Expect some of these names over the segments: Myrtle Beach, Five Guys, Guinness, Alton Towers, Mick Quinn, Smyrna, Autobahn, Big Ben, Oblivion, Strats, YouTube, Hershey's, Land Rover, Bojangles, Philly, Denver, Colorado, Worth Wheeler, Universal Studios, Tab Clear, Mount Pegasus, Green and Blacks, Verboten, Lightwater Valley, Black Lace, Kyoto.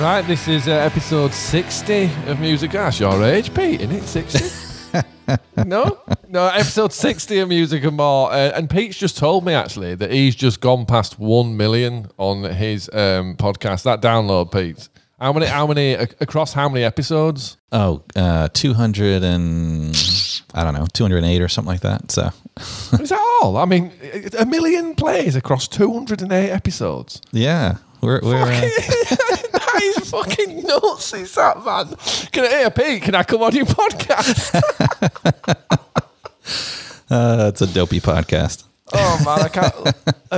Right, this is episode 60 of Music. Gosh, your age, Pete, isn't it? 60? No, episode 60 of Music and More. And Pete's just told me, actually, that he's just gone past 1 million on his podcast. That download, Pete. How many across how many episodes? Oh, 200 and... I don't know, 208 or something like that. So, is that all? I mean, 1 million plays across 208 episodes. Yeah, we're that is fucking nuts. Is that, man? Hey, Pete, can I come on your podcast? It's a dopey podcast. Oh man, I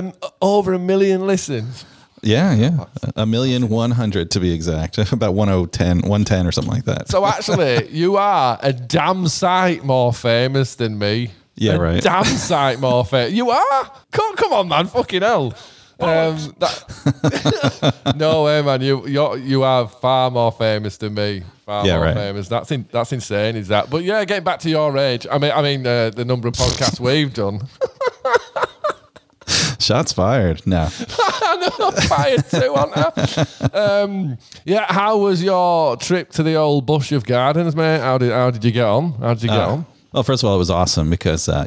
can't. Over 1 million listens. Yeah, 1,100,000 to be exact, about 110 or something like that. So actually, you are a damn sight more famous than me. Yeah, right. Damn sight more famous. You are? Come on, man! Fucking hell! No way, man! You are far more famous than me. Far more famous. That's insane. Is that? But yeah, getting back to your age. I mean, the number of podcasts we've done. Shots fired. No. No, I'm fired too, aren't I? Yeah, how was your trip to the old Busch Gardens, mate? How did you get on? Well, first of all, it was awesome because, I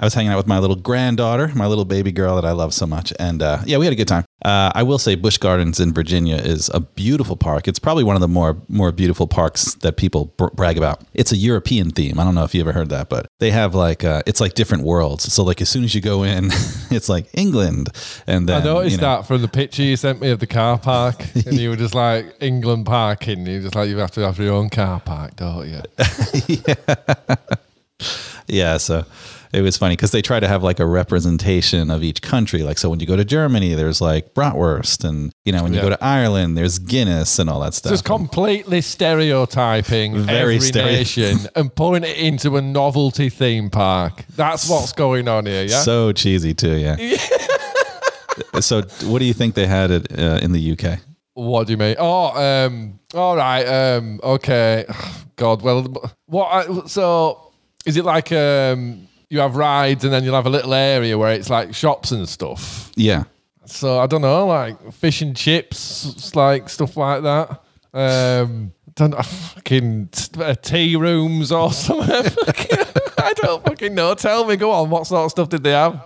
was hanging out with my little granddaughter, my little baby girl that I love so much. And, we had a good time. I will say Busch Gardens in Virginia is a beautiful park. It's probably one of the more beautiful parks that people brag about. It's a European theme. I don't know if you ever heard that, but they have like, it's like different worlds. So like as soon as you go in, it's like England. And then, I noticed that from the picture you sent me of the car park and you were just like England parking. You're just like, you have to have your own car park, don't you? Yeah. Yeah, so it was funny because they try to have like a representation of each country. Like, so when you go to Germany, there's like bratwurst, and when you go to Ireland, there's Guinness and all that stuff. Just completely stereotyping every nation and pulling it into a novelty theme park. That's what's going on here. Yeah, so cheesy too. Yeah. So, what do you think they had in the UK? What do you mean? All right. Okay. God. Well. So. Is it like you have rides and then you'll have a little area where it's like shops and stuff? Yeah. So I don't know, like fish and chips, like stuff like that. Don't know, fucking tea rooms or something. I don't fucking know. Tell me, go on. What sort of stuff did they have?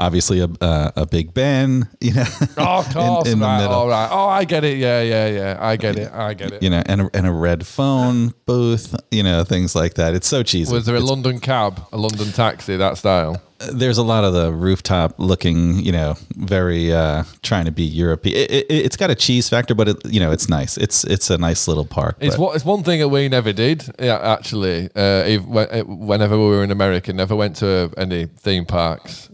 Obviously a Big Ben, Oh, of course, in the middle. All right. Oh, I get it. Yeah. I get it. And a red phone booth, things like that. It's so cheesy. Was there a London cab, a London taxi, that style? There's a lot of the rooftop looking, very trying to be European. It's got a cheese factor, but it's nice. It's a nice little park. It's one thing that we never did, actually. Whenever we were in America, never went to any theme parks.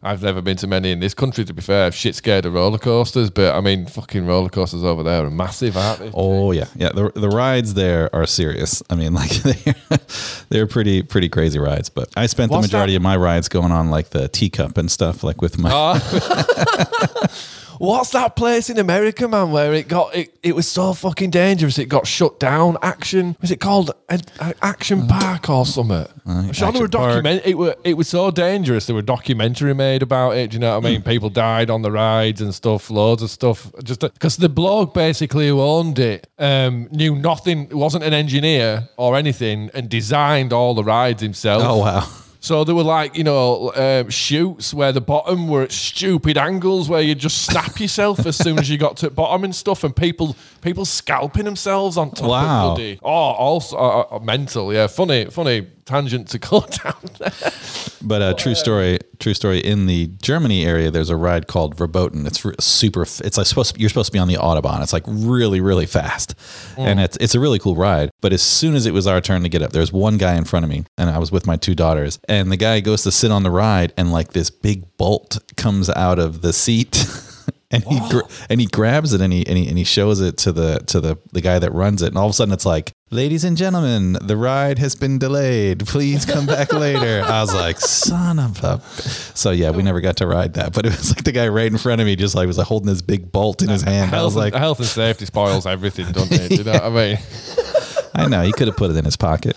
I've never been to many in this country, to be fair. I'm shit scared of roller coasters, but I mean, fucking roller coasters over there are massive, aren't they? Oh, yeah. Yeah, the rides there are serious. I mean, like, they're pretty crazy rides, but I spent the majority of my rides going on, like, the teacup and stuff, like, with my... What's that place in America, man, where it was so fucking dangerous, it got shut down? Action, was it called Action Park or something? I'm sure there were it was so dangerous, there were a documentary made about it, do you know what I mean? People died on the rides and stuff, loads of stuff, just because the bloke basically who owned it knew nothing, wasn't an engineer or anything, and designed all the rides himself. Oh, wow. So there were like, chutes where the bottom were at stupid angles where you just snap yourself as soon as you got to the bottom and stuff, and people scalping themselves on top of bloody. Oh, also mental, yeah. Funny tangent to go down there. But true story, in the Germany area, there's a ride called Verboten. It's you're supposed to be on the Autobahn. It's like really, really fast. And it's a really cool ride. But as soon as it was our turn to get up, there's one guy in front of me and I was with my two daughters, and the guy goes to sit on the ride and like this big bolt comes out of the seat. And Whoa. he grabs it and he shows it to the guy that runs it, and all of a sudden it's like, ladies and gentlemen, the ride has been delayed. Please come back later. I was like, son of a. So yeah, we never got to ride that, but it was like the guy right in front of me just like was like holding this big bolt in his hand. I was like, health and safety spoils everything, don't they? Do you know what I mean? I know he could have put it in his pocket.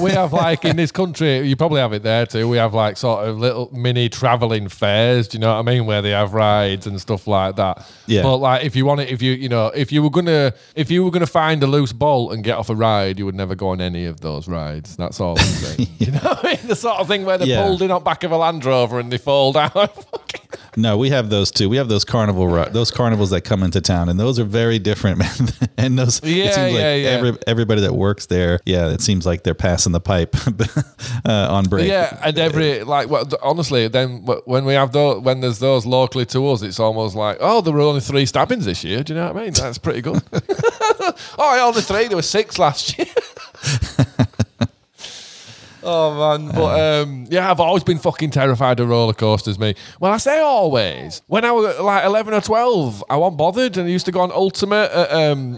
We have like in this country, you probably have it there too. We have like sort of little mini traveling fairs. Do you know what I mean? Where they have rides and stuff like that. Yeah. But like, if you want it, if you were gonna find a loose bolt and get off a ride, you would never go on any of those rides. That's all. Yeah. You know what I mean? The sort of thing where they're pulled in on back of a Land Rover and they fall down. No, we have those too. We have those carnivals that come into town, and those are very different, man. And those, it seems like everybody that works there, it seems like they're passing the pipe on break. Yeah, and honestly, then when we have those, when there's those locally to us, it's almost like, oh, there were only 3 stabbings this year. Do you know what I mean? That's pretty good. Only 3. There were 6 last year. Oh, man. But, I've always been fucking terrified of roller coasters, me. Well, I say always. When I was, like, 11 or 12, I wasn't bothered, and I used to go on Ultimate at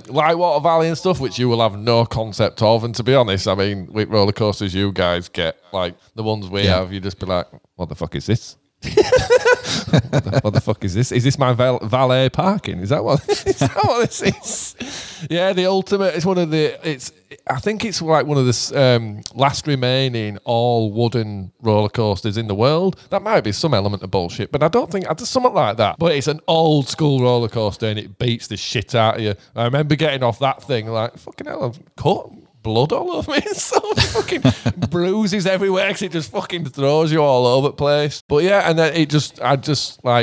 Lightwater Valley and stuff, which you will have no concept of. And to be honest, I mean, with roller coasters you guys get, like, the ones we have, you just be like, what the fuck is this? What the fuck is this? Is this my valet parking? Is that what this is? Yeah, the Ultimate. It's one of the. I think it's like one of the last remaining all wooden roller coasters in the world. That might be some element of bullshit, but I don't think I did something like that. But it's an old school roller coaster, and it beats the shit out of you. I remember getting off that thing like fucking hell. I'm cut. Blood all over me, it's so fucking bruises everywhere because it just fucking throws you all over the place. But yeah, and then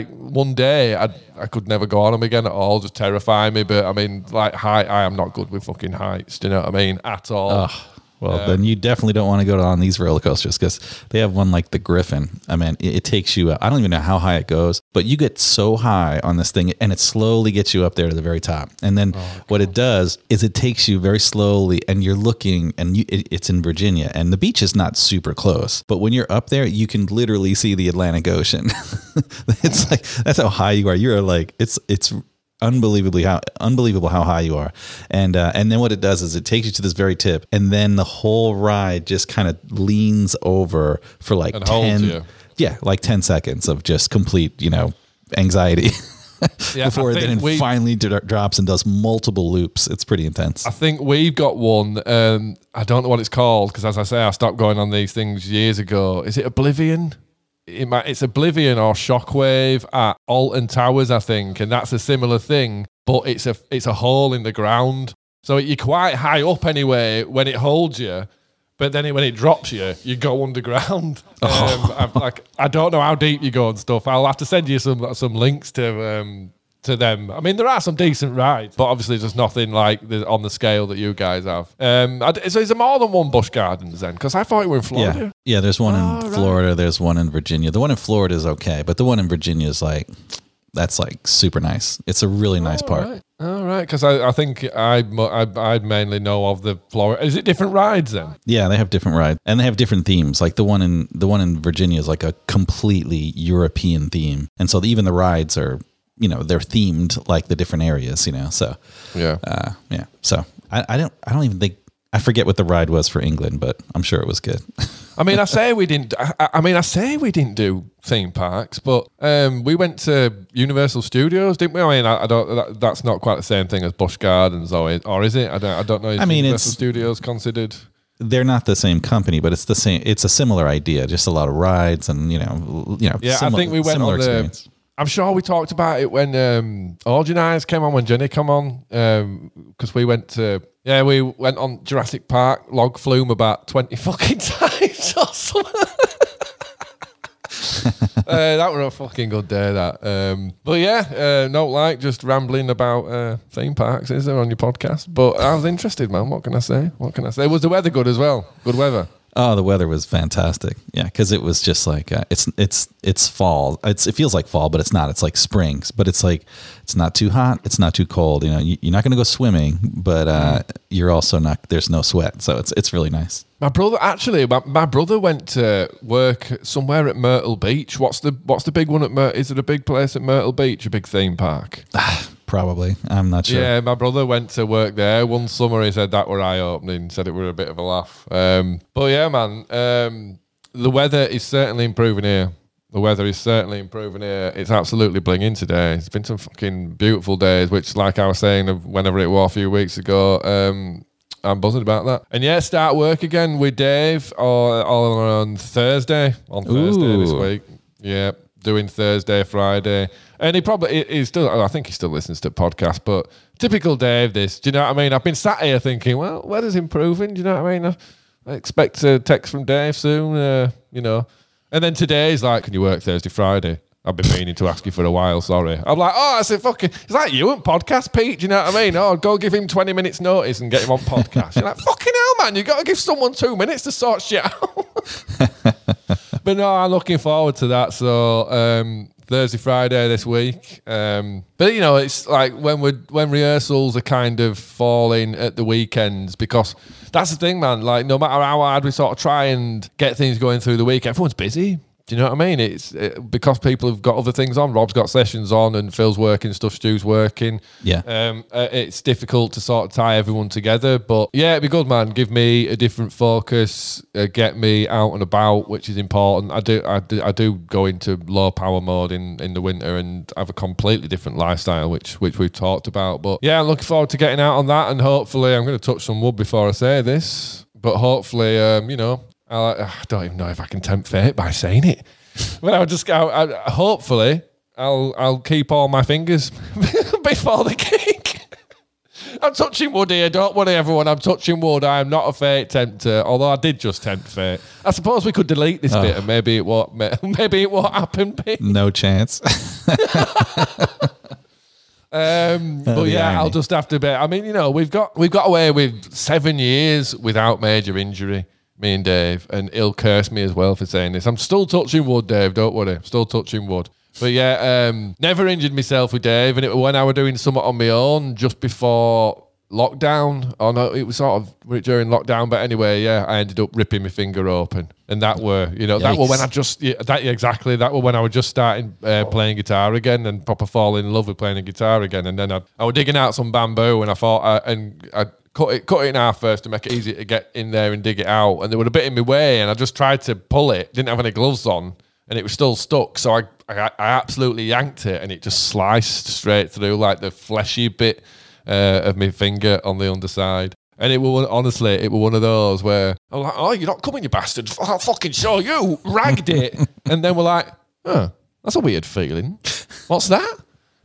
one day I could never go on them again at all, just terrify me. But I mean, like, height, I am not good with fucking heights, do you know what I mean, at all. Then you definitely don't want to go on these roller coasters because they have one like the Griffin. I mean, it takes you up. I don't even know how high it goes, but you get so high on this thing and it slowly gets you up there to the very top. And then what it does is it takes you very slowly and you're looking and it's in Virginia and the beach is not super close, but when you're up there, you can literally see the Atlantic Ocean. It's like, that's how high you are. You're like, it's unbelievable how high you are, and then what it does is it takes you to this very tip, and then the whole ride just kind of leans over for like 10 seconds of just complete anxiety. Before then it finally drops and does multiple loops. It's pretty intense. I think we've got one. I don't know what it's called because, as I say, I stopped going on these things years ago. Is it Oblivion? It's Oblivion or Shockwave at Alton Towers, I think, and that's a similar thing, but it's a hole in the ground. So you're quite high up anyway when it holds you, but then when it drops you, you go underground. I don't know how deep you go and stuff. I'll have to send you some links to them. I mean, there are some decent rides, but obviously there's nothing like on the scale that you guys have. So is there more than one Busch Gardens then? Because I thought you were in Florida. Yeah, there's one in Florida. Right. There's one in Virginia. The one in Florida is okay, but the one in Virginia is like, that's like super nice. It's a really nice park. Right. All right, because I think I mainly know of the Florida. Is it different rides then? Yeah, they have different rides and they have different themes. Like the one in Virginia is like a completely European theme, and so even the rides are. They're themed like the different areas, so So I don't even think, I forget what the ride was for England, but I'm sure it was good. I mean, I say we didn't do theme parks, but we went to Universal Studios, didn't we? I mean, that's not quite the same thing as Busch Gardens, or is it? I don't know. Universal Studios considered. They're not the same company, but it's the same. It's a similar idea, just a lot of rides and I think we went on experience. I'm sure we talked about it when Origin Eyes came on, when Jenny came on, because we went on Jurassic Park log flume about 20 fucking times or something. That was a fucking good day, that. Just rambling about theme parks, is there, on your podcast? But I was interested, man. What can I say? Was the weather good as well? Good weather. Oh, the weather was fantastic. Yeah, because it was just like it's fall. It feels like fall, but it's not. It's like spring, but it's like it's not too hot, it's not too cold. You're not going to go swimming, but you're also not. There's no sweat, so it's really nice. My brother went to work somewhere at Myrtle Beach. What's the big one at Myrtle? Is it a big place at Myrtle Beach? A big theme park? Probably. I'm not sure. Yeah, my brother went to work there one summer. He said that were eye-opening, said it were a bit of a laugh. But yeah, man, the weather is certainly improving here. It's absolutely blinging today. It's been some fucking beautiful days, which, like I was saying, whenever it was a few weeks ago, I'm buzzing about that. And yeah, start work again with Dave on Thursday. On Thursday this week. Yeah, doing Thursday, Friday. And he probably, he's still, I think he still listens to podcasts, but typical Dave this. Do you know what I mean? I've been sat here thinking, well, weather's improving. Do you know what I mean? I expect a text from Dave soon, you know. And then today he's like, can you work Thursday, Friday? I've been meaning to ask you for a while, sorry. I'm like, oh, I said, fucking, it's like you and podcast Pete, do you know what I mean? Oh, go give him 20 minutes notice and get him on podcast. You're like, fucking hell, man, you got to give someone 2 minutes to sort shit out. But no, I'm looking forward to that. So Thursday, Friday this week. But, you know, it's like when rehearsals are kind of falling at the weekends, because that's the thing, man. Like, no matter how hard we sort of try and get things going through the week, everyone's busy. Do you know what I mean? It's because people have got other things on. Rob's got sessions on and Phil's working stuff, Stu's working. Yeah. It's difficult to sort of tie everyone together. But yeah, it'd be good, man. Give me a different focus. Get me out and about, which is important. I do go into low power mode in the winter and have a completely different lifestyle, which we've talked about. But yeah, I'm looking forward to getting out on that. And hopefully, I'm going to touch some wood before I say this, but hopefully, you know, I don't even know if I can tempt fate by saying it. But I'll keep all my fingers before the cake. I'm touching wood here. Don't worry, everyone. I'm touching wood. I am not a fate tempter, although I did just tempt fate. I suppose we could delete this bit and maybe it won't happen, Pete. No chance. But yeah, I'll just have to be. I mean, you know, we've got away with 7 years without major injury. Me and Dave, and he'll curse me as well for saying this. I'm still touching wood, Dave, don't worry. I'm still touching wood. But yeah, never injured myself with Dave, and it was when I was doing something on my own just before lockdown. Oh no, it was sort of during lockdown, but anyway, yeah, I ended up ripping my finger open. And that were, you know, Yikes. That were when I just, yeah, that exactly, that were when I was just starting playing guitar again and proper falling in love with playing guitar again. And then I was digging out some bamboo and I thought, I cut it in half first to make it easy to get in there and dig it out. And they were a bit in my way and I just tried to pull it, didn't have any gloves on and it was still stuck. So I absolutely yanked it and it just sliced straight through like the fleshy bit of my finger on the underside. And it was one of those where I'm like, oh, you're not coming, you bastard. I'll fucking show you. Ragged it. And then we're like, oh, that's a weird feeling. What's that?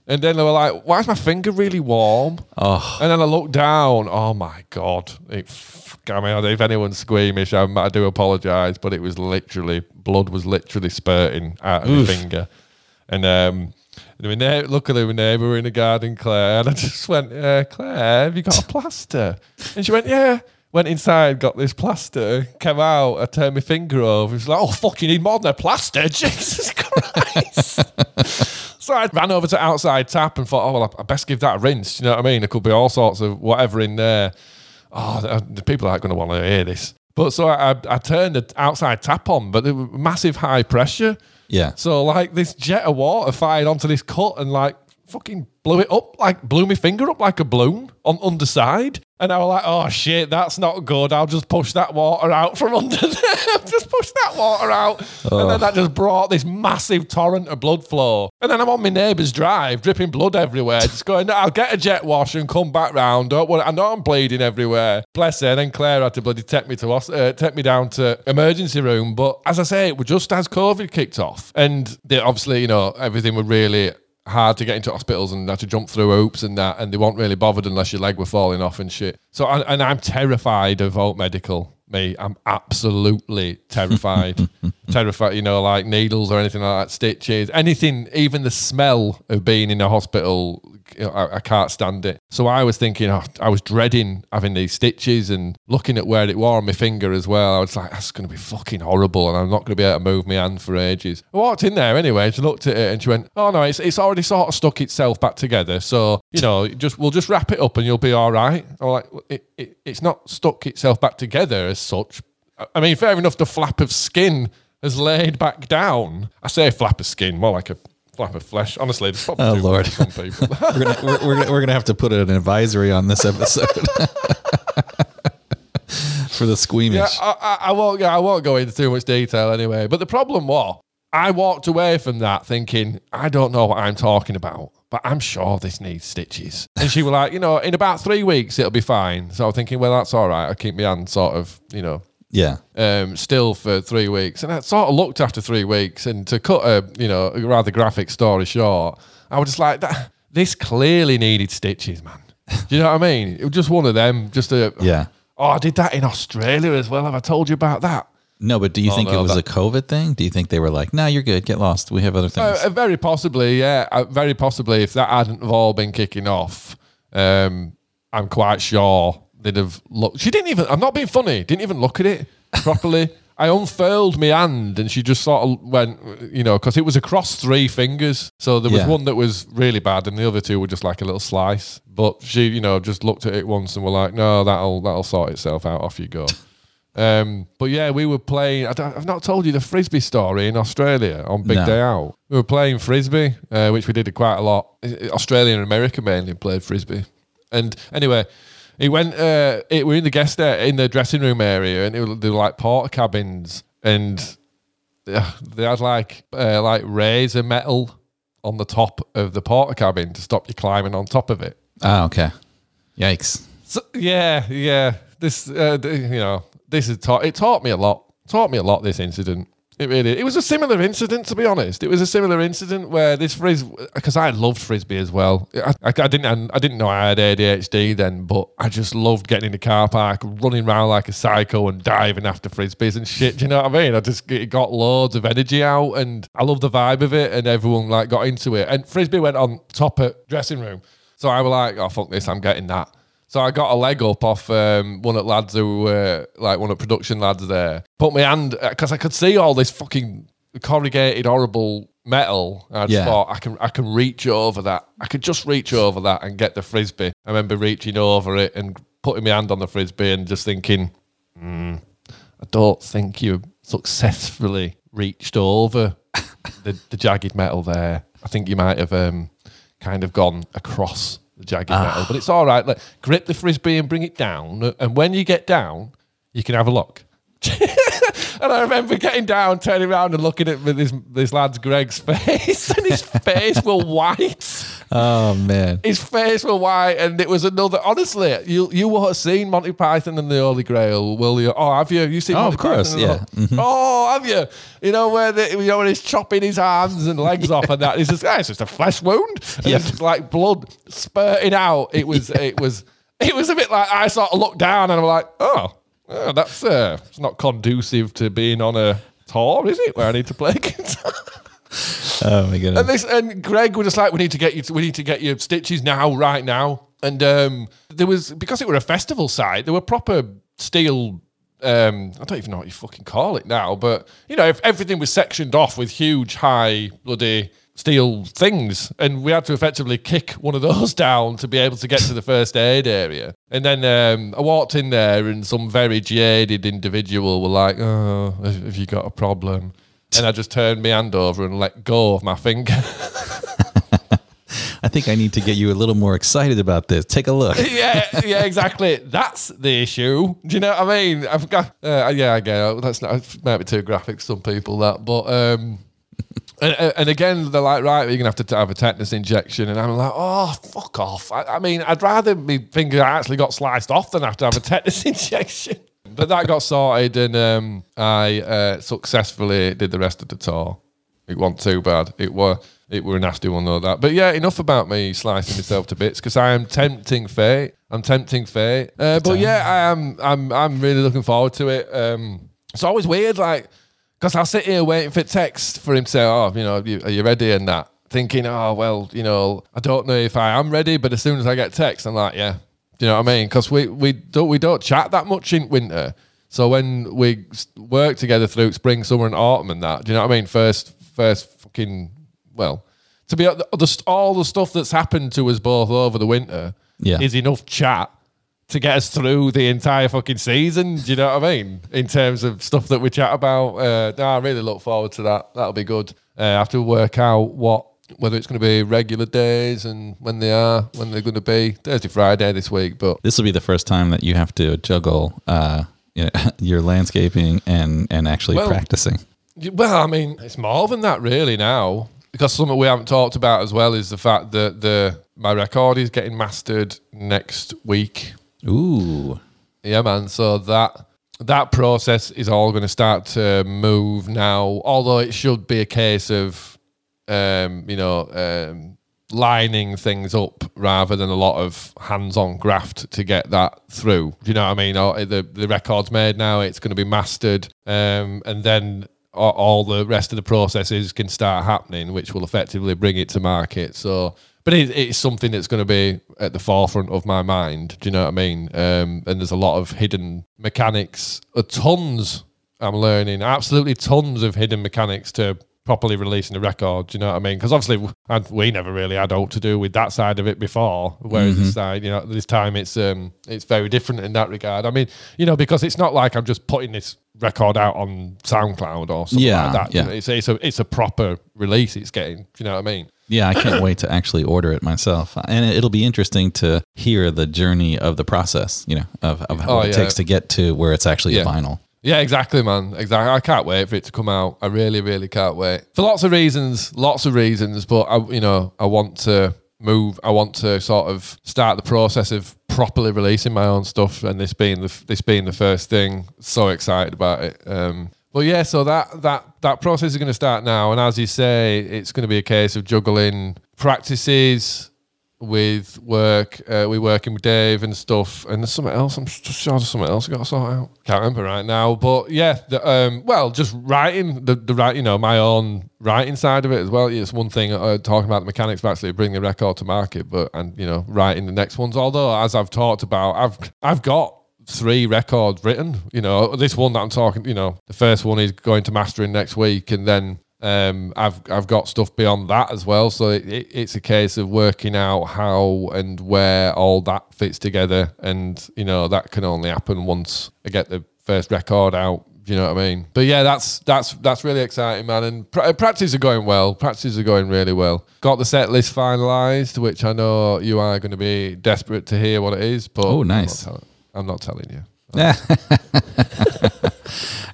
And then they were like, why is my finger really warm? Oh. And then I looked down. Oh, my God. I mean, if anyone's squeamish, I do apologise, but it was literally, blood was literally spurting out of my finger. And luckily, my neighbour were in the garden, Claire, and I just went, Claire, have you got a plaster? And she went, yeah. Went inside, got this plaster, came out, I turned my finger over. It was like, oh, fuck, you need more than a plaster. Jesus Christ. So I ran over to outside tap and thought, oh, well, I best give that a rinse. Do you know what I mean? There could be all sorts of whatever in there. Oh, the people aren't going to want to hear this. But so I turned the outside tap on, but there was massive high pressure. Yeah. So like this jet of water fired onto this cut and like fucking blew it up, like blew my finger up like a balloon on underside. And I was like, oh shit, that's not good. I'll just push that water out from under there. Just push that water out. Oh. And then that just brought this massive torrent of blood flow. And then I'm on my neighbour's drive, dripping blood everywhere. Just going, I'll get a jet wash and come back round. Don't worry, I know I'm bleeding everywhere. Bless her. And then Claire had to bloody take me down to emergency room. But as I say, it was just as COVID kicked off. And they, obviously, you know, everything was really hard to get into hospitals and had to jump through hoops and that, and they weren't really bothered unless your leg were falling off and shit. So, and I'm terrified of Oak Medical, me. I'm absolutely terrified. You know, like needles or anything like that, stitches, anything, even the smell of being in a hospital, I can't stand it. So I was thinking, I was dreading having these stitches and looking at where it wore on my finger as well. I was like, that's going to be fucking horrible and I'm not going to be able to move my hand for ages. I walked in there anyway, she looked at it and she went, oh no, it's already sort of stuck itself back together. So, you know, we'll just wrap it up and you'll be all right. I'm like, it's not stuck itself back together as such. I mean, fair enough, the flap of skin has laid back down. I say flap of skin, more like a flap of flesh. Honestly, there's probably too Lord. Much for some people. we're gonna have to put an advisory on this episode for the squeamish. Yeah, I won't go into too much detail anyway. But the problem was, I walked away from that thinking, I don't know what I'm talking about. but I'm sure this needs stitches. And she was like, you know, in about 3 weeks, it'll be fine. So I'm thinking, well, that's all right. I'll keep my hand sort of, you know. Yeah. Still for 3 weeks. And I sort of looked after 3 weeks, and to cut a, you know, a rather graphic story short, I was just like, this clearly needed stitches, man. Do you know what I mean? It was just one of them. Just a, yeah. Oh, I did that in Australia as well. Have I told you about that? No, but do you think it was a COVID thing? Do you think they were like, no, you're good, get lost, we have other things? Very possibly, yeah. Very possibly, if that hadn't have all been kicking off, I'm quite sure they'd have looked. She didn't even, I'm not being funny, didn't even look at it properly. I unfurled my hand and she just sort of went, you know, because it was across three fingers. So there was one that was really bad and the other two were just like a little slice. But she, you know, just looked at it once and were like, no, that'll sort itself out, off you go. But yeah, we were playing, I've not told you the Frisbee story in Australia on Big Day Out. We were playing Frisbee, which we did quite a lot. Australia and America mainly played Frisbee. And anyway, it went, we're in the guest area, in the dressing room area, and they were like porta cabins, and they had like razor metal on the top of the porta cabin to stop you climbing on top of it. Ah, okay. Yikes. So, yeah. This, you know, this is it taught me a lot. Taught me a lot, this incident. It really, it was a similar incident, to be honest. It was a similar incident where this Frisbee, because I loved Frisbee as well. I didn't know I had ADHD then, but I just loved getting in the car park, running around like a psycho and diving after Frisbees and shit. Do you know what I mean? It got loads of energy out, and I loved the vibe of it, and everyone like got into it. And Frisbee went on top at dressing room. So I was like, oh, fuck this, I'm getting that. So I got a leg up off one of the lads who were like one of the production lads there. Put my hand, because I could see all this fucking corrugated, horrible metal. I just thought, I can reach over that. I could just reach over that and get the Frisbee. I remember reaching over it and putting my hand on the Frisbee and just thinking, I don't think you successfully reached over the jagged metal there. I think you might have kind of gone across the jagged metal, but it's all right. Like, grip the Frisbee and bring it down, and when you get down, you can have a look. And I remember getting down, turning around and looking at this lad's Greg's face, and his face was white. Oh, man. His face was white, and it was another... Honestly, you will have seen Monty Python and the Holy Grail, will you? Oh, have you? Have you seen Monty Python? Oh, of course, yeah. Mm-hmm. Oh, have you? You know, where he's chopping his arms and legs off and that. He's just, it's just a flesh wound. And it's just like blood spurting out. It was a bit like I sort of looked down and I'm like, oh, that's it's not conducive to being on a tour, is it? Where I need to play guitar. Oh my goodness! And Greg was just like, we need to get you stitches now, right now. And there was, because it were a festival site, there were proper steel. I don't even know what you fucking call it now, but you know, if everything was sectioned off with huge, high, bloody steel things, and we had to effectively kick one of those down to be able to get to the first aid area. And then I walked in there, and some very jaded individual were like, "Oh, have you got a problem?" And I just turned my hand over and let go of my finger. I think I need to get you a little more excited about this. Take a look. Yeah, exactly. That's the issue. Do you know what I mean? I've got, I get it. That's not, it might be too graphic to some people, that, but... And again, they're like, right, you're going to have a tetanus injection. And I'm like, oh, fuck off. I mean, I'd rather my finger actually got sliced off than have to have a tetanus injection. But that got sorted, and I successfully did the rest of the tour. It wasn't too bad. It were a nasty one, though, that. But yeah, enough about me slicing myself to bits, because I am tempting fate. But yeah, I'm really looking forward to it. It's always weird, like, because I'll sit here waiting for text for him to say, oh, you know, are you ready and that? Thinking, oh, well, you know, I don't know if I am ready, but as soon as I get text, I'm like, yeah. Do you know what I mean? Because we don't chat that much in winter. So when we work together through spring, summer, and autumn and that, do you know what I mean? First fucking, well, to be all the stuff that's happened to us both over the winter is enough chat to get us through the entire fucking season. Do you know what I mean? In terms of stuff that we chat about, I really look forward to that. That'll be good. I have to work out whether it's going to be regular days and when they're going to be. Thursday, Friday this week. But this will be the first time that you have to juggle your landscaping and actually practicing. Well, I mean, it's more than that really now. Because something we haven't talked about as well is the fact that my record is getting mastered next week. Ooh. Yeah, man. So that process is all going to start to move now, although it should be a case of, lining things up rather than a lot of hands-on graft to get that through. Do you know what I mean? The record's made now, it's going to be mastered, and then all the rest of the processes can start happening, which will effectively bring it to market. So, but it's something that's going to be at the forefront of my mind. Do you know what I mean? And there's a lot of hidden mechanics, tons I'm learning, absolutely tons of hidden mechanics to properly releasing a record. Do you know what I mean? Because obviously we never really had all to do with that side of it before, whereas this side, this time it's very different in that regard. I mean, because it's not like I'm just putting this record out on SoundCloud or something like that. Yeah. It's a proper release it's getting. Do you know what I mean? Yeah, I can't wait to actually order it myself. And it'll be interesting to hear the journey of the process, of how it takes to get to where it's actually a vinyl. Yeah, exactly, man. Exactly. I can't wait for it to come out. I really, really can't wait. For lots of reasons, but I want to move. I want to sort of start the process of properly releasing my own stuff, and this being the first thing. So excited about it. But yeah, so that process is going to start now, and as you say, it's going to be a case of juggling practices with work. We're working with Dave and stuff, and there's something else. I'm sure there's something else I've got to sort out. Can't remember right now, but yeah. Just writing my own writing side of it as well. It's one thing talking about the mechanics of actually bringing the record to market, but writing the next ones. Although, as I've talked about, I've got 3 records written. This one that I'm talking. The first one is going to mastering next week, and then. I've got stuff beyond that as well, so it's a case of working out how and where all that fits together, and that can only happen once I get the first record out. Do you know what I mean? But yeah, that's really exciting, man. And practices are going well. Practices are going really well. Got the set list finalised, which I know you are going to be desperate to hear what it is. But oh, nice! I'm not telling you. Yeah.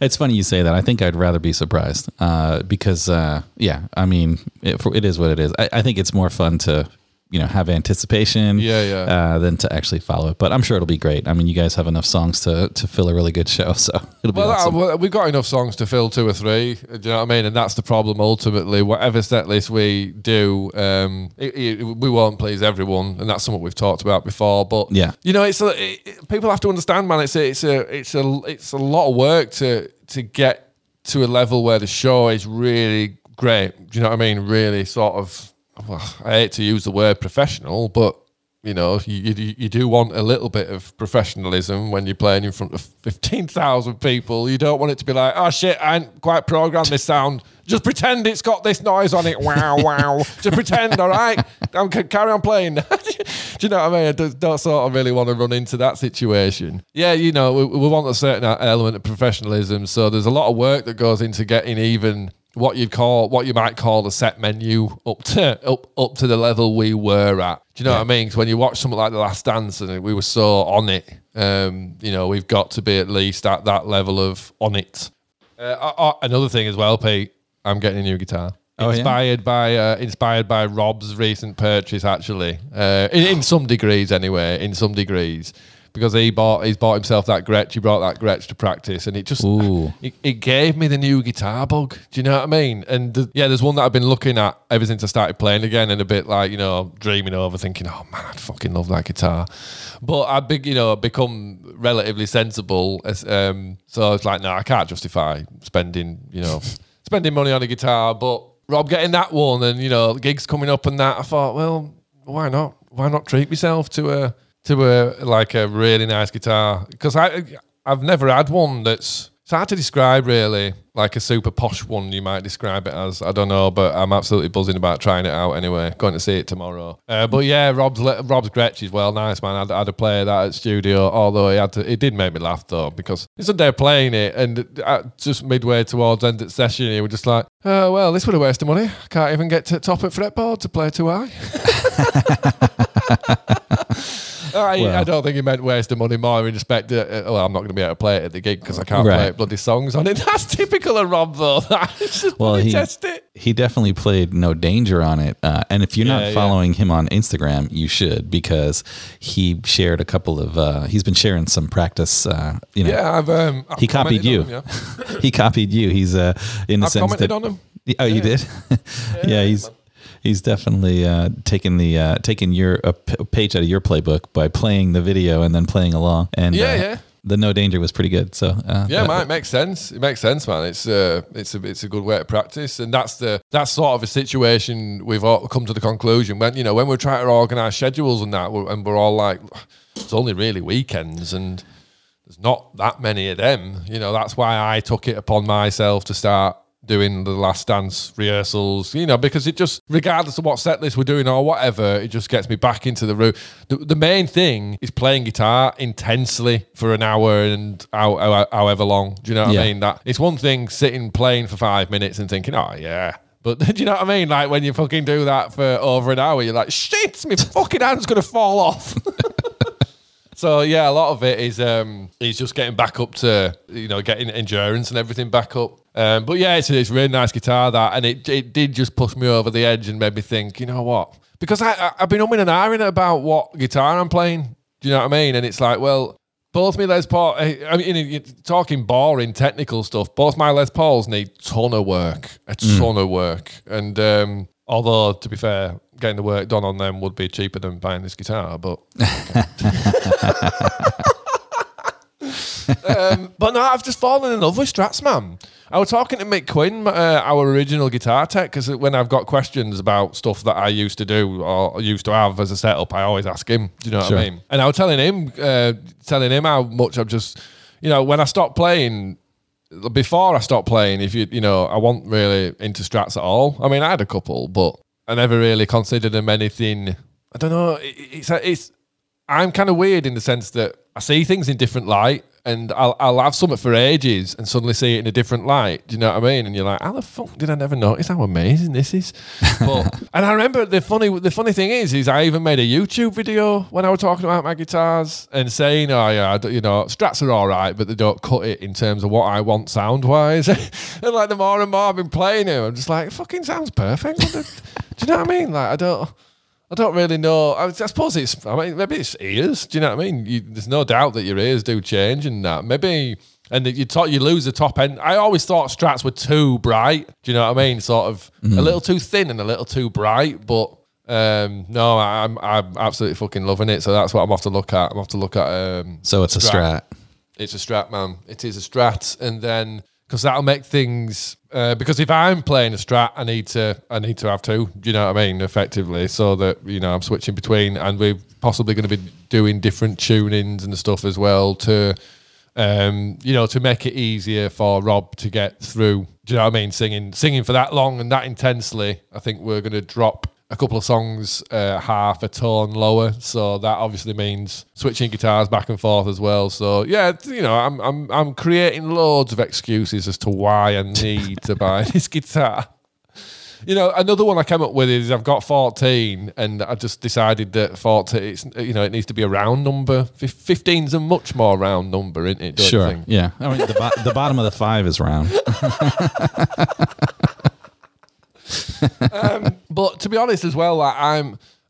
It's funny you say that. I think I'd rather be surprised it is what it is. I think it's more fun to, have anticipation than to actually follow it. But I'm sure it'll be great. I mean, you guys have enough songs to fill a really good show, so it'll be awesome. We've got enough songs to fill 2 or 3. Do you know what I mean? And that's the problem ultimately. Whatever set list we do, we won't please everyone, and that's something we've talked about before. But people have to understand, man. It's a lot of work to get to a level where the show is really great. Do you know what I mean? Really sort of. Well, I hate to use the word professional, but you do want a little bit of professionalism when you're playing in front of 15,000 people. You don't want it to be like, oh shit, I ain't quite programmed this sound. Just pretend it's got this noise on it. Wow, wow. Just pretend, all right? I'm carry on playing. Do you know what I mean? I don't sort of really want to run into that situation. Yeah, we want a certain element of professionalism. So there's a lot of work that goes into getting even what you might call the set menu up to the level we were at. Do you know what I mean? Because when you watch something like The Last Dance, and we were so on it, we've got to be at least at that level of on it. Another thing as well, Pete, I'm getting a new guitar. Inspired by Rob's recent purchase, actually, in some degrees anyway. Because he's bought himself that Gretsch. He brought that Gretsch to practice, and it just it gave me the new guitar bug. Do you know what I mean? And there's one that I've been looking at ever since I started playing again, and a bit like dreaming over, thinking, oh man, I'd fucking love that guitar. But I've become relatively sensible, so it's like, no, I can't justify spending money on a guitar. But Rob getting that one, and gigs coming up and that, I thought, well, why not? Why not treat myself to a really nice guitar? Because I've never had one that's, it's hard to describe really, like a super posh one you might describe it as, I don't know, but I'm absolutely buzzing about trying it out anyway. Going to see it tomorrow. But yeah, Rob's Gretsch is well nice, man. I had to play that at studio, although it did make me laugh though, because it's a day playing it, and just midway towards end of session you were just like, oh well, this would have wasted money. I can't even get to top at fretboard to play too high. I don't think he meant wasting money, more in respect to, well, I'm not going to be able to play it at the gig because I can't play bloody songs on it. That's typical of Rob, though. He definitely played No Danger on it. And if you're not following him on Instagram, you should, because he shared a couple of, he's been sharing some practice, you know. Yeah, I've he copied you. He copied you. He's in the I've sense commented that, on him. Oh, you did? Yeah, he's definitely taking your page out of your playbook by playing the video and then playing along. And the No Danger was pretty good. So it makes sense. It makes sense, man. It's a good way to practice, and that's sort of a situation we've all come to the conclusion when we're trying to organise schedules and that, and we're all like, it's only really weekends and there's not that many of them. You know, that's why I took it upon myself to start doing the Last Dance rehearsals, because it just, regardless of what set list we're doing or whatever, it just gets me back into the room. The main thing is playing guitar intensely for an hour and however long. Do you know what I mean? That it's one thing sitting playing for 5 minutes and thinking, oh yeah. But do you know what I mean? Like when you fucking do that for over an hour, you're like, shit, my fucking hand's going to fall off. So yeah, a lot of it is he's just getting back up to getting endurance and everything back up. But yeah, it's really nice guitar, that, and it did just push me over the edge and made me think, you know what? Because I've been umming and ahhing about what guitar I'm playing. Do you know what I mean? And it's like, well, both my Les Pauls, I mean, you're talking boring technical stuff, both my Les Pauls need a ton of work, and although to be fair, getting the work done on them would be cheaper than buying this guitar, but but no, I've just fallen in love with Strats, man. I was talking to Mick Quinn, our original guitar tech, because when I've got questions about stuff that I used to do or used to have as a setup, I always ask him. Do you know what I mean? And I was telling him how much I've just, when I stopped playing. Before I stopped playing, if I wasn't really into Strats at all. I mean, I had a couple, but I never really considered them anything. I don't know. I'm kind of weird in the sense that I see things in different light, and I'll have something for ages and suddenly see it in a different light. Do you know what I mean? And you're like, how the fuck did I never notice how amazing this is? But, and I remember the funny thing is I even made a YouTube video when I was talking about my guitars and saying, Strats are all right, but they don't cut it in terms of what I want sound-wise. And like the more and more I've been playing them, I'm just like, it fucking sounds perfect. Do you know what I mean? Like, I don't really know. I suppose maybe it's ears. Do you know what I mean? There's no doubt that your ears do change and that. Maybe, and that you lose the top end. I always thought Strats were too bright. Do you know what I mean? Sort of a little too thin and a little too bright. But no, I'm absolutely fucking loving it. So that's what I'm off to look at. I'm off to look at. So it's Strat. It's a Strat, man. It is a Strat, and then. Because that'll make things. Because if I'm playing a Strat, I need to have two. Do you know what I mean? Effectively, so that I'm switching between, and we're possibly going to be doing different tunings and stuff as well to, to make it easier for Rob to get through. Do you know what I mean? Singing for that long and that intensely. I think we're going to drop a couple of songs half a tone lower, so that obviously means switching guitars back and forth as well. So yeah, I'm creating loads of excuses as to why I need to buy this guitar. Another one I came up with is I've got 14, and I just decided that 14, it needs to be a round number. 15's a much more round number, isn't it? Don't you think? Yeah. I mean, the bottom of the 5 is round. But to be honest as well, like I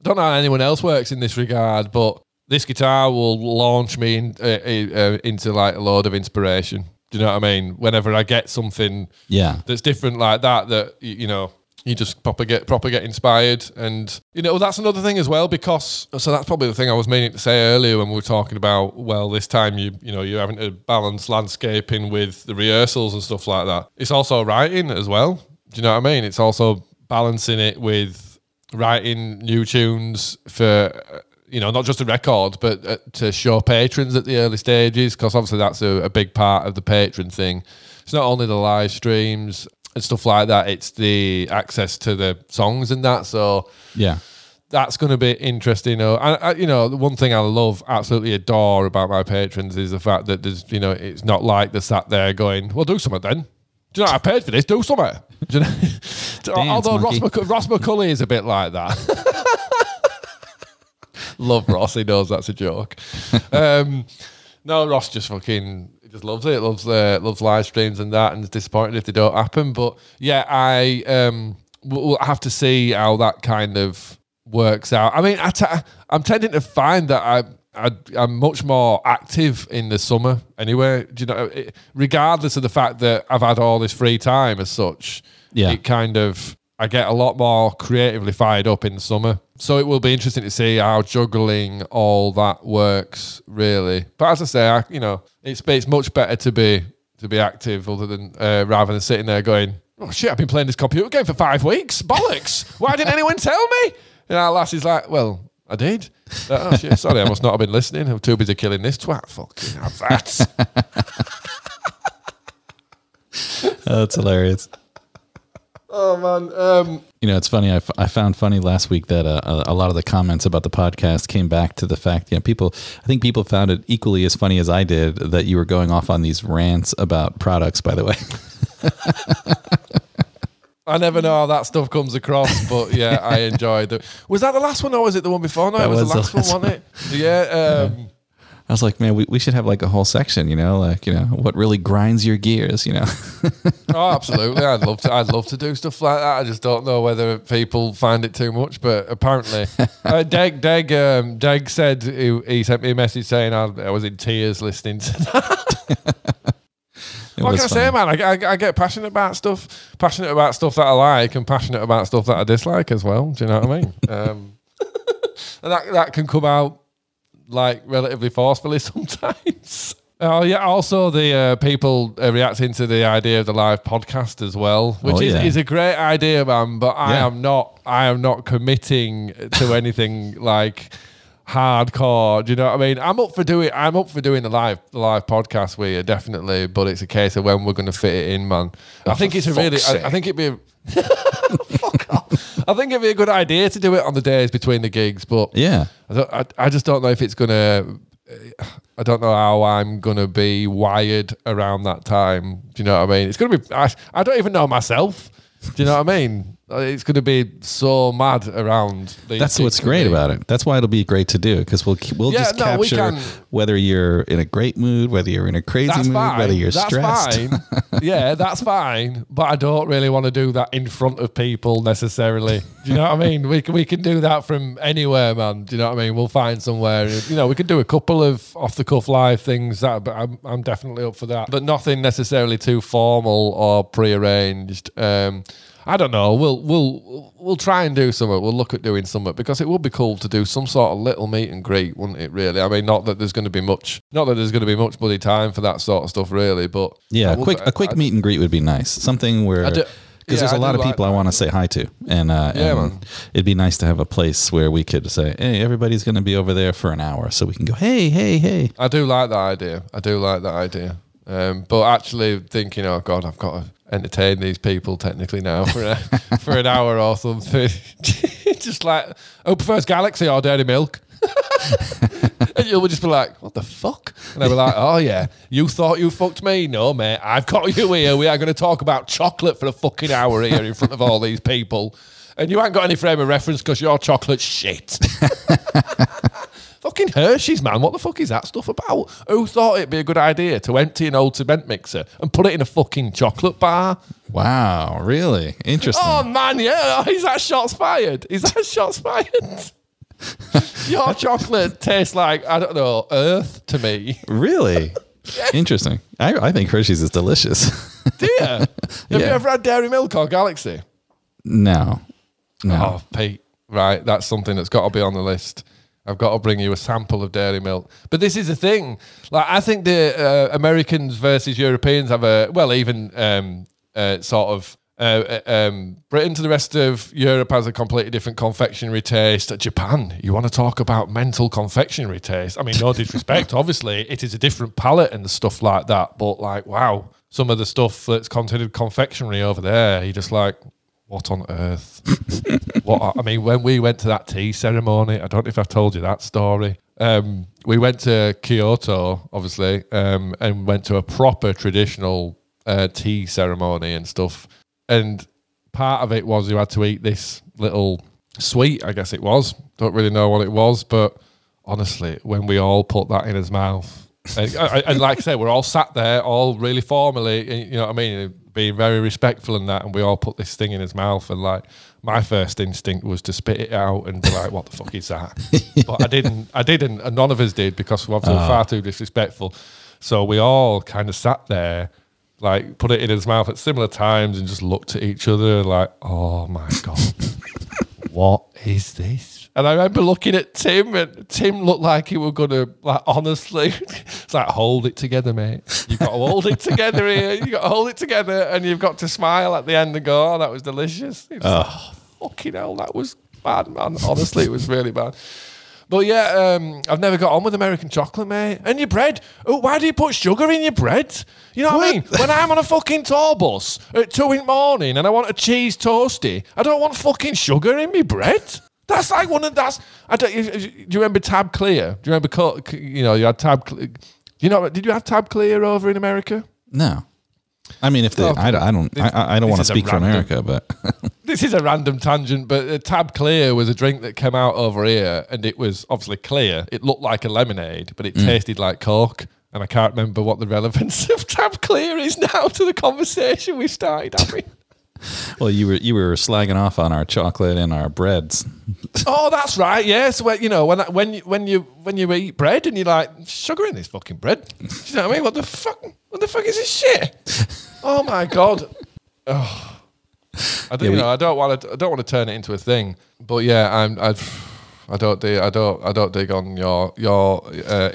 don't know how anyone else works in this regard, but this guitar will launch me into like a load of inspiration. Do you know what I mean? Whenever I get something that's different like that you just proper get inspired. And that's another thing as well, because so that's probably the thing I was meaning to say earlier when we were talking about, well, this time you're having to balance landscaping with the rehearsals and stuff like that. It's also writing as well. Do you know what I mean? It's also balancing it with writing new tunes for, not just a record, but to show patrons at the early stages, because obviously that's a big part of the patron thing. It's not only the live streams and stuff like that, it's the access to the songs and that. So yeah, that's going to be interesting. The one thing I love, absolutely adore about my patrons is the fact that there's, it's not like they're sat there going, well, do something then. Do you know what? I paid for this, do something. Do you know? Dance, although Ross McCulley is a bit like that. Love Ross. He knows that's a joke. No, Ross just fucking just loves it. Loves live streams and that, and is disappointed if they don't happen. But yeah, we'll have to see how that kind of works out. I mean, I'm tending to find that I'm much more active in the summer anyway. Do you know? Regardless of the fact that I've had all this free time as such, yeah. It kind of, I get a lot more creatively fired up in the summer. So it will be interesting to see how juggling all that works, really. But as I say, it's much better to be active rather than sitting there going, oh shit, I've been playing this computer game for 5 weeks. Bollocks. Why didn't anyone tell me? And our lassie's like, well, I did. Oh shit, sorry, I must not have been listening. I'm too busy killing this twat. Fucking have that. Oh, that's hilarious. Oh, man. It's funny. I found funny last week that a lot of the comments about the podcast came back to the fact, people found it equally as funny as I did that you were going off on these rants about products, by the way. I never know how that stuff comes across, but yeah, I enjoyed it. Was that the last one or was it the one before? No, that it was the last one, wasn't it? Yeah. I was like, man, we should have like a whole section, what really grinds your gears, Oh, absolutely. I'd love to do stuff like that. I just don't know whether people find it too much, but apparently Deg said he sent me a message saying I was in tears listening to that. What can I say, man? I get passionate about stuff that I like and passionate about stuff that I dislike as well. Do you know what I mean? And that can come out like relatively forcefully sometimes. Oh yeah, also the people reacting to the idea of the live podcast as well, which is a great idea, man, but I am not committing to anything like hardcore. Do you know what I mean? I'm up for doing the live podcast with you, definitely, but it's a case of when we're going to fit it in, man. I think it'd be a good idea to do it on the days between the gigs, but yeah, I just don't know if it's gonna. I don't know how I'm gonna be wired around that time. Do you know what I mean? It's gonna be. I don't even know myself. Do you know what I mean? It's gonna be so mad around. That's what's great about it. That's why it'll be great to do, because we'll capture whether you're in a great mood, whether you're in a crazy mood, whether you're stressed. That's fine. Yeah, that's fine. But I don't really want to do that in front of people necessarily. Do you know what I mean? We can do that from anywhere, man. Do you know what I mean? We'll find somewhere. We could do a couple of off the cuff live things. But I'm definitely up for that. But nothing necessarily too formal or prearranged. I don't know. We'll try and do something. We'll look at doing something, because it would be cool to do some sort of little meet and greet, wouldn't it? Really, I mean, not that there's going to be much bloody time for that sort of stuff, really. But yeah, a quick meet and greet would be nice. Something where, because there's a lot of people I want to say hi to, and it'd be nice to have a place where we could say, hey, everybody's going to be over there for an hour, so we can go, hey, hey, hey. I do like that idea. But actually thinking, oh God, I've got to entertain these people technically now for an hour or something. Just like, who prefers Galaxy or Dairy Milk? And you'll just be like, what the fuck? And I'll be like, oh yeah, you thought you fucked me? No, mate, I've got you here. We are going to talk about chocolate for a fucking hour here in front of all these people. And you haven't got any frame of reference because your chocolate's shit. Fucking Hershey's, man. What the fuck is that stuff about? Who thought it'd be a good idea to empty an old cement mixer and put it in a fucking chocolate bar? Wow, really? Interesting. Oh, man, yeah. Is that shots fired? Your chocolate tastes like, I don't know, earth to me. Really? Yeah. Interesting. I think Hershey's is delicious. Do you? Have you ever had Dairy Milk or Galaxy? No. Oh, Pete. Right, that's something that's got to be on the list. I've got to bring you a sample of Dairy Milk. But this is the thing. Like, I think the Americans versus Europeans have Britain to the rest of Europe has a completely different confectionery taste. Japan, you want to talk about mental confectionery taste? I mean, no disrespect. Obviously, it is a different palate and stuff like that. But like, wow, some of the stuff that's considered confectionery over there, you're just like, what on earth? When we went to that tea ceremony, I don't know if I've told you that story. We went to Kyoto, obviously, and went to a proper traditional tea ceremony and stuff. And part of it was you had to eat this little sweet, I guess it was. Don't really know what it was, but honestly, when we all put that in his mouth, and like I say, we're all sat there, all really formally, you know what I mean, being very respectful and that, and we all put this thing in his mouth, and like my first instinct was to spit it out and be like, what the fuck is that? But I didn't, and none of us did, because we were far too disrespectful. So we all kind of sat there, like put it in his mouth at similar times and just looked at each other like, oh my God, what is this? And I remember looking at Tim, and Tim looked like he was going to, like, honestly, it's like, hold it together, mate. You've got to hold it together here. You've got to hold it together, and you've got to smile at the end and go, oh, that was delicious. It's like, oh, fucking hell, that was bad, man. Honestly, it was really bad. But yeah, I've never got on with American chocolate, mate. And your bread. Oh, why do you put sugar in your bread? You know what I mean? When I'm on a fucking tour bus at 2 in the morning and I want a cheese toastie, I don't want fucking sugar in my bread. That's like one of that's. I don't. Do you remember Tab Clear? Do you remember you know, you had Tab Clear. You know, did you have Tab Clear over in America? No. I mean, if they, I don't want to speak for America, but this is a random tangent. But Tab Clear was a drink that came out over here, and it was obviously clear. It looked like a lemonade, but it tasted like Coke. And I can't remember what the relevance of Tab Clear is now to the conversation we started having. Well, you were slagging off on our chocolate and our breads. Oh, that's right. Yes, well, you know, when you eat bread and you're like, sugar in this fucking bread. You know what I mean? What the fuck is this shit? Oh my God. Oh, I don't want to turn it into a thing. But yeah, I don't dig on your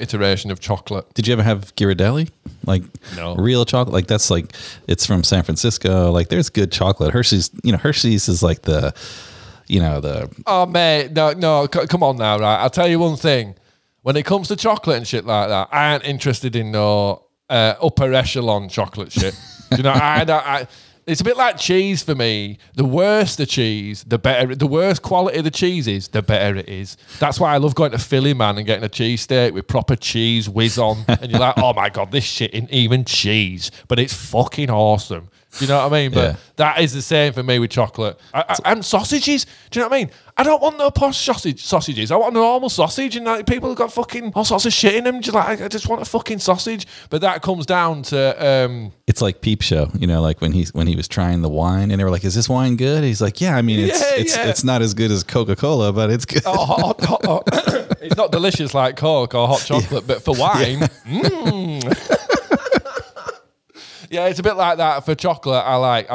iteration of chocolate. Did you ever have Ghirardelli? Like, no. Real chocolate? Like, that's like, it's from San Francisco. Like, there's good chocolate. Hershey's is like the, you know, the... Oh, mate, no, come on now, right? I'll tell you one thing. When it comes to chocolate and shit like that, I ain't interested in no upper echelon chocolate shit. You know, it's a bit like cheese for me. The worse the cheese, the better. The worse quality the cheese is, the better it is. That's why I love going to Philly, man, and getting a cheesesteak with proper cheese whiz on. And you're like, oh my God, this shit isn't even cheese, but it's fucking awesome. Do you know what I mean? But that is the same for me with chocolate. And sausages. Do you know what I mean? I don't want no posh sausages. I want a normal sausage. And like, people have got fucking all sorts of shit in them. Just like, I just want a fucking sausage. But that comes down to... it's like Peep Show, you know, like when he was trying the wine and they were like, is this wine good? He's like, yeah, I mean, it's not as good as Coca-Cola, but it's good. Oh. It's not delicious like Coke or hot chocolate, but for wine... Yeah. Yeah, it's a bit like that for chocolate. I like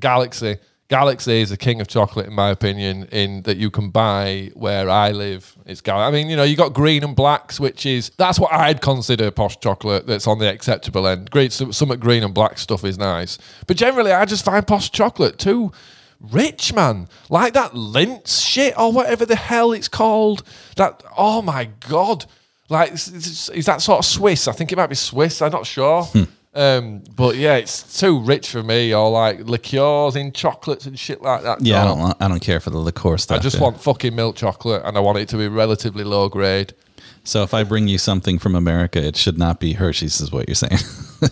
Galaxy. Galaxy is the king of chocolate, in my opinion, in that you can buy where I live. It's Galaxy. I mean, you know, you got Green and Blacks, which is, that's what I'd consider posh chocolate that's on the acceptable end. Great, some of Green and Black stuff is nice. But generally, I just find posh chocolate too rich, man. Like that Lintz shit or whatever the hell it's called. That, oh my God. Like, is that sort of Swiss? I think it might be Swiss. I'm not sure. But yeah, it's too rich for me, or like liqueurs in chocolates and shit like that. Yeah, I don't care for the liqueur stuff. I just want fucking milk chocolate, and I want it to be relatively low grade. So if I bring you something from America, it should not be Hershey's, is what you're saying.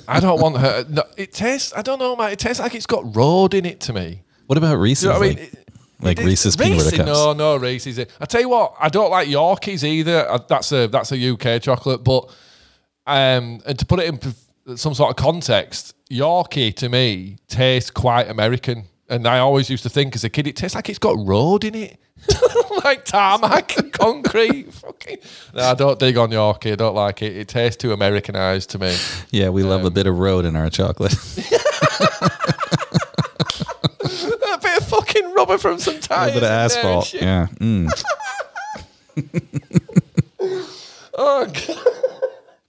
I don't want her. No, it tastes. I don't know, man. It tastes like it's got road in it to me. What about Reese's? You know what I mean? Like Reese's peanut butter cups. No, Reese's. I tell you what, I don't like Yorkies either. That's a UK chocolate, but and to put it in some sort of context, Yorkie to me tastes quite American, and I always used to think as a kid it tastes like it's got road in it, like tarmac and concrete. Fucking, no, I don't dig on Yorkie. I don't like it. It tastes too Americanized to me. Yeah, we love a bit of road in our chocolate. A bit of fucking rubber from some tires. A bit of asphalt. Yeah. Oh God.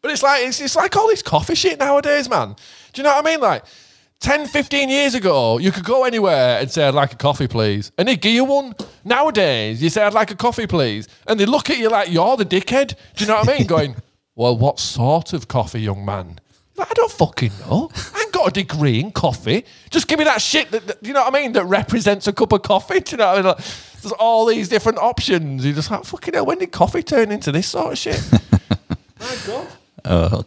But it's like all this coffee shit nowadays, man. Do you know what I mean? Like 10, 15 years ago, you could go anywhere and say, I'd like a coffee, please. And they'd give you one. Nowadays, you say, I'd like a coffee, please. And they look at you like you're the dickhead. Do you know what I mean? Going, well, what sort of coffee, young man? Like, I don't fucking know. I ain't got a degree in coffee. Just give me that shit that, you know what I mean, that represents a cup of coffee. Do you know what I mean? Like, there's all these different options. You're just like, fucking hell, when did coffee turn into this sort of shit? My God.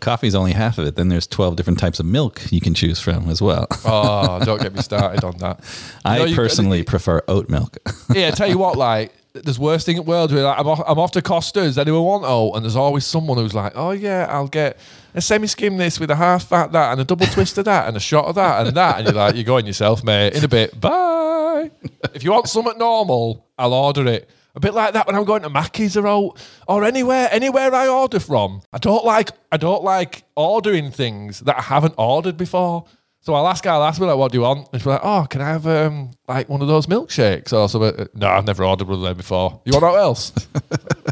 Coffee's only half of it. Then there's 12 different types of milk you can choose from as well. Oh, don't get me started on that. I personally prefer oat milk. Yeah, I tell you what, like there's worst thing in the world where like, I'm off to Costa's, anyone want? Oh, and there's always someone who's like, oh yeah, I'll get a semi-skim this with a half fat that and a double twist of that and a shot of that and that. And you're like, you're going yourself, mate. In a bit, bye. If you want something normal, I'll order it. A bit like that when I'm going to Mackey's or anywhere I order from. I don't like ordering things that I haven't ordered before. So I'll ask her, like, what do you want? And she's like, oh, can I have like one of those milkshakes or something? No, I've never ordered one of them before. You want what else?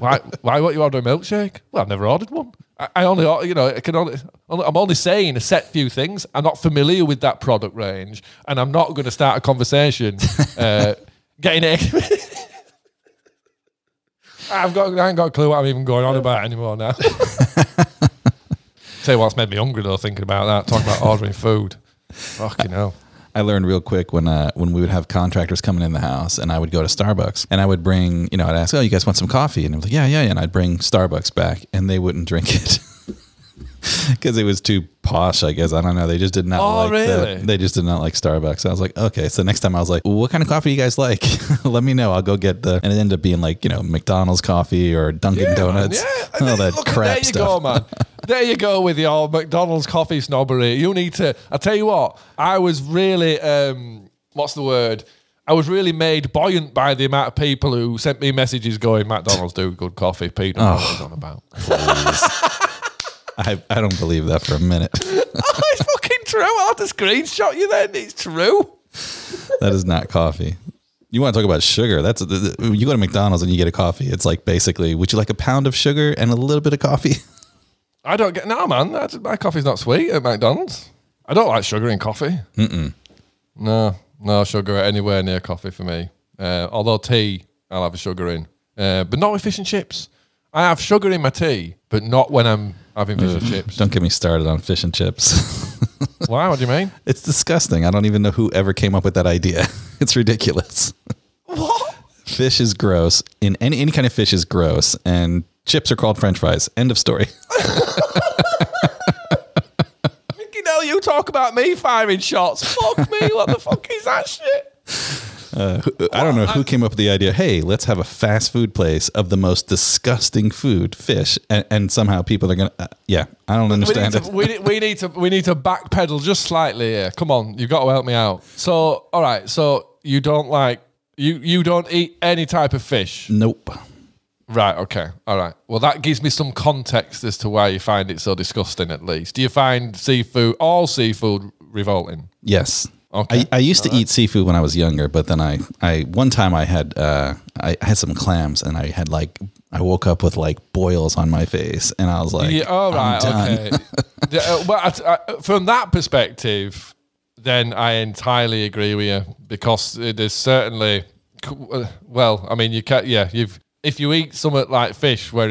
Why won't you order a milkshake? Well, I've never ordered one. I'm only saying a set few things. I'm not familiar with that product range, and I'm not going to start a conversation getting it. I ain't got a clue what I'm even going on about anymore now. Tell you what's made me hungry though, thinking about that, talking about ordering food. Fucking hell. I learned real quick when we would have contractors coming in the house, and I would go to Starbucks, and I would bring, you know, I'd ask, oh, you guys want some coffee? And I was like, yeah. And I'd bring Starbucks back, and they wouldn't drink it. Because it was too posh, I guess. I don't know. They just did not They just did not like Starbucks. I was like, okay. So next time I was like, what kind of coffee do you guys like? Let me know. I'll go get and it ended up being like, you know, McDonald's coffee or Dunkin' Donuts. Yeah. All that crap stuff. There you go, man. There you go with your McDonald's coffee snobbery. You need to, I tell you what, I was really, I was really made buoyant by the amount of people who sent me messages going, McDonald's do good coffee. Pete, what are you on about? Please. I don't believe that for a minute. Oh, it's fucking true. I'll have to screenshot you then. It's true. That is not coffee. You want to talk about sugar. That's you go to McDonald's and you get a coffee. It's like basically, would you like a pound of sugar and a little bit of coffee? I don't get... No, man. My coffee's not sweet at McDonald's. I don't like sugar in coffee. Mm-mm. No sugar anywhere near coffee for me. Although tea, I'll have a sugar in. But not with fish and chips. I have sugar in my tea, but not when I'm having fish and chips. Don't get me started on fish and chips. Why? What do you mean? It's disgusting. I don't even know who ever came up with that idea. It's ridiculous. What? Fish is gross. In any kind of fish is gross, and chips are called French fries. End of story. Mickey Dell, you talk about me firing shots. Fuck me. What the fuck is that shit? I don't know who came up with the idea, hey, let's have a fast food place of the most disgusting food, fish, and somehow people are going to... I don't understand it. We need to backpedal just slightly here. Come on, you've got to help me out. So, all right, so you don't like... You don't eat any type of fish? Nope. Right, okay, all right. Well, that gives me some context as to why you find it so disgusting, at least. Do you find all seafood revolting? Yes. Okay. I used to eat seafood when I was younger, but then I one time I had some clams, and I woke up with like boils on my face, and I was like, yeah, all right, I'm done. Okay. Well, from that perspective, then I entirely agree with you, because it is certainly, well, I mean, you can't, if you eat something like fish where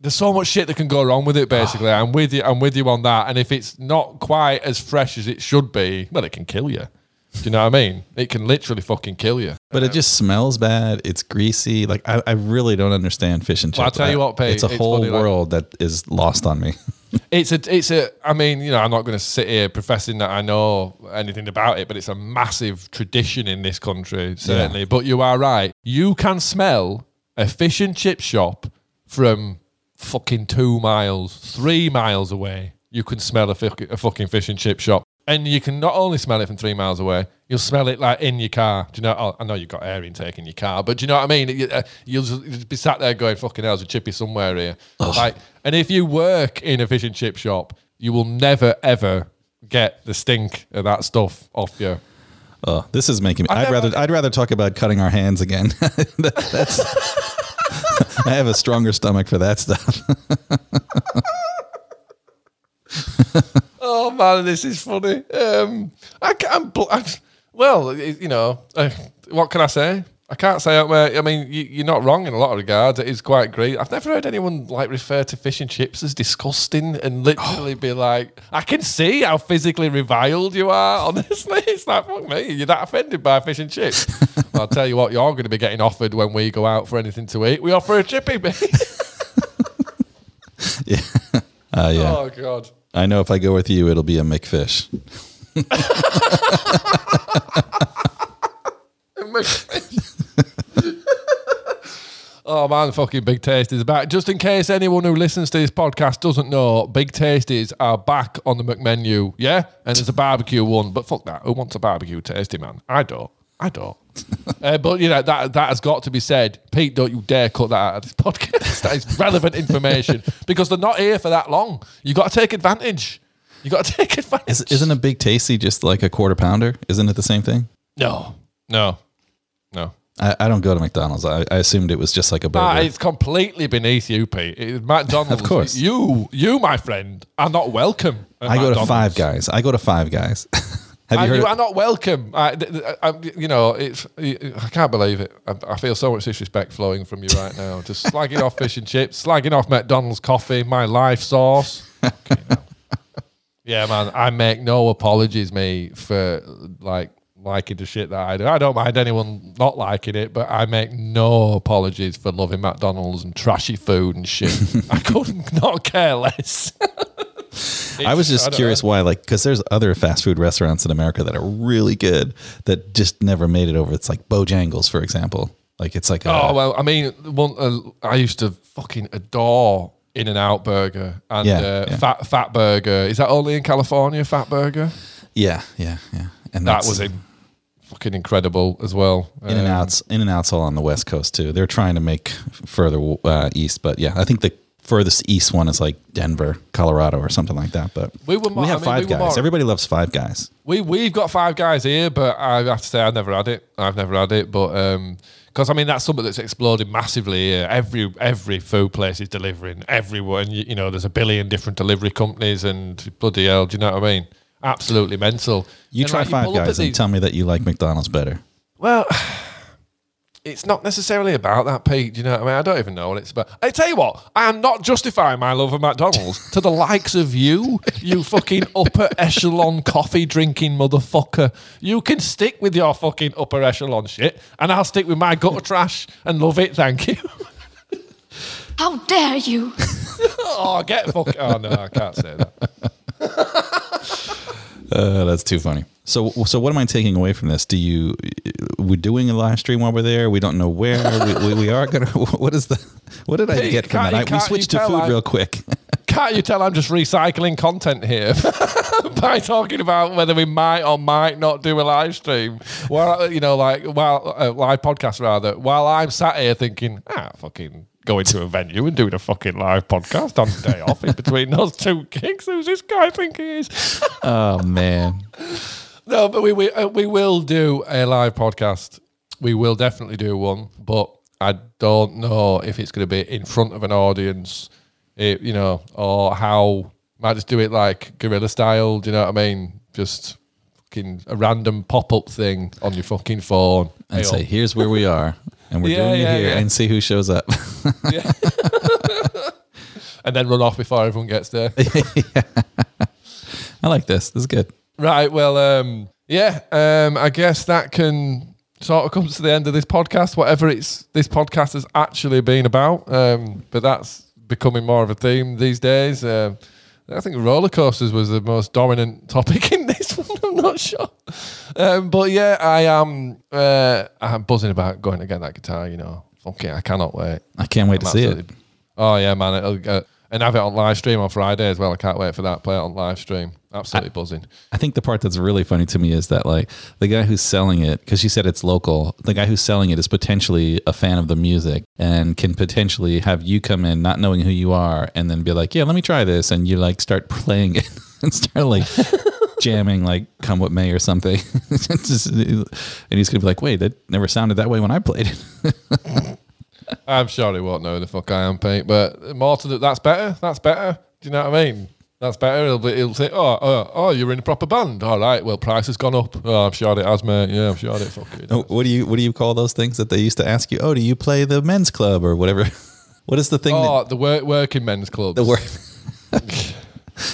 there's so much shit that can go wrong with it, basically. I'm with you on that. And if it's not quite as fresh as it should be, well, it can kill you. Do you know what I mean? It can literally fucking kill you. But it just smells bad. It's greasy. Like, I really don't understand fish and chips. Well, I'll tell you what, Pete. It's a whole world that is lost on me. I mean, you know, I'm not going to sit here professing that I know anything about it, but it's a massive tradition in this country, certainly. Yeah. But you are right. You can smell a fish and chip shop from... fucking 2 miles, 3 miles away, you can smell a fucking fish and chip shop. And you can not only smell it from 3 miles away, you'll smell it like in your car. Do you know? I know you've got air intake in your car, but do you know what I mean? You'll just be sat there going, fucking hell, there's a chippy somewhere here. Like, and if you work in a fish and chip shop, you will never, ever get the stink of that stuff off you. Oh, this is making me... I'd rather talk about cutting our hands again. That's... I have a stronger stomach for that stuff. Oh man, this is funny. What can I say? I can't say out there. I mean, you're not wrong in a lot of regards. It is quite great. I've never heard anyone like refer to fish and chips as disgusting and literally be like, I can see how physically reviled you are. Honestly, it's like, fuck me, you're that offended by fish and chips. Well, I'll tell you what, you're going to be getting offered when we go out for anything to eat. We offer a chippy, mate. Yeah. Oh, God. I know if I go with you, it'll be a McFish. Oh man, fucking Big Tasty's back. Just in case anyone who listens to this podcast doesn't know, Big Tasties are back on the McMenu, yeah? And there's a barbecue one, but fuck that. Who wants a barbecue tasty, man? I don't. But, you know, that has got to be said. Pete, don't you dare cut that out of this podcast. That is relevant information because they're not here for that long. You've got to take advantage. Isn't a Big Tasty just like a quarter pounder? Isn't it the same thing? No. I don't go to McDonald's. I assumed it was just like a burger. Nah, it's completely beneath you, Pete. McDonald's. Of course. You, my friend, are not welcome at McDonald's. I go to Five Guys. You are not welcome. I can't believe it. I feel so much disrespect flowing from you right now. Just slagging off fish and chips, slagging off McDonald's coffee, my life sauce. Okay, no. Yeah, man, I make no apologies, me, for liking the shit that I do. I don't mind anyone not liking it, but I make no apologies for loving McDonald's and trashy food and shit. I couldn't not care less. I was just curious why, because there's other fast food restaurants in America that are really good that just never made it over. It's like Bojangles, for example. I used to fucking adore In-N-Out Burger and Fat Burger. Is that only in California, Fat Burger? Yeah. And that was fucking incredible as well. In-N-Out's all on the West Coast too. They're trying to make further east, but yeah, I think the furthest east one is like Denver, Colorado, or something like that. But we have Five Guys. Everybody loves Five Guys. We've got Five Guys here, but I have to say I've never had it. But because I mean that's something that's exploded massively here. Every food place is delivering everywhere, and you know there's a billion different delivery companies, and bloody hell, do you know what I mean? Absolutely mental. You try Five Guys and tell me that you like McDonald's better. Well, it's not necessarily about that, Pete. Do you know what I mean? I don't even know what it's about. I tell you what, I am not justifying my love of McDonald's to the likes of you fucking upper echelon coffee drinking motherfucker. You can stick with your fucking upper echelon shit, and I'll stick with my gutter trash and love it, thank you. How dare you? Oh, no, I can't say that. That's too funny. So what am I taking away from this? We're doing a live stream while we're there. We don't know where we are gonna. What did I get from that? We switched to food real quick. Can't you tell I'm just recycling content here by talking about whether we might or might not do a live stream? Well, live podcast rather. While I'm sat here thinking, fucking going to a venue and doing a fucking live podcast on the day off in between those two gigs. Who's this guy think he is? Oh man. No, but we will do a live podcast. We will definitely do one, but I don't know if it's going to be in front of an audience, or how. Might just do it like guerrilla style. Do you know what I mean? Just fucking a random pop up thing on your fucking phone and say, "Here's where we are, and we're doing it here," and see who shows up. Yeah. And then run off before everyone gets there. Yeah. I like this. This is good. Right, well, I guess that can sort of comes to the end of this podcast, whatever this podcast has actually been about, but that's becoming more of a theme these days. I think roller coasters was the most dominant topic in this one, I'm not sure. But yeah, I'm buzzing about going to get that guitar, Okay, I cannot wait. I can't wait to see it. Oh, yeah, man, and have it on live stream on Friday as well. I can't wait for that. Play it on live stream. Absolutely buzzing. I think the part that's really funny to me is that the guy who's selling it, because you said it's local, the guy who's selling it is potentially a fan of the music and can potentially have you come in not knowing who you are and then be like, yeah, let me try this. And you start playing it and start jamming Come What May or something. And he's going to be like, wait, that never sounded that way when I played it. I'm sure he won't know who the fuck I am, Pete, but more to that's better. Do you know what I mean? That's better. He'll say, oh, you're in a proper band. All right, well, price has gone up. Oh, I'm sure it has, mate. Yeah, I'm sure it fucking has. What do you call those things that they used to ask you? Oh, do you play the men's club or whatever? What is the thing? Oh, working men's clubs.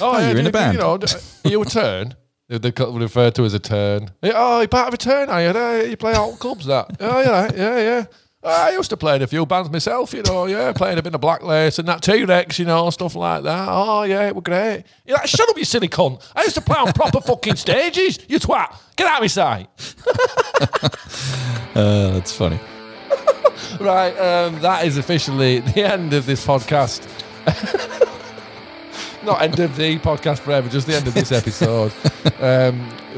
Oh, you're in a band. Are you a turn? They're referred to as a turn. Oh, you're part of a turn, are you? You play alt clubs, that. Oh, yeah. I used to play in a few bands myself, playing a bit of Black Lace and that T-Rex, stuff like that. Oh, yeah, it was great. You're like, shut up, you silly cunt. I used to play on proper fucking stages, you twat. Get out of my sight. That's funny. Right, that is officially the end of this podcast. Not end of the podcast forever, just the end of this episode.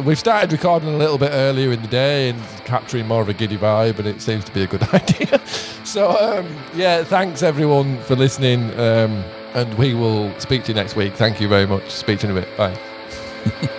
We've started recording a little bit earlier in the day and capturing more of a giddy vibe, and it seems to be a good idea. So, yeah, thanks everyone for listening, and we will speak to you next week. Thank you very much. Speak to you in a bit. Bye.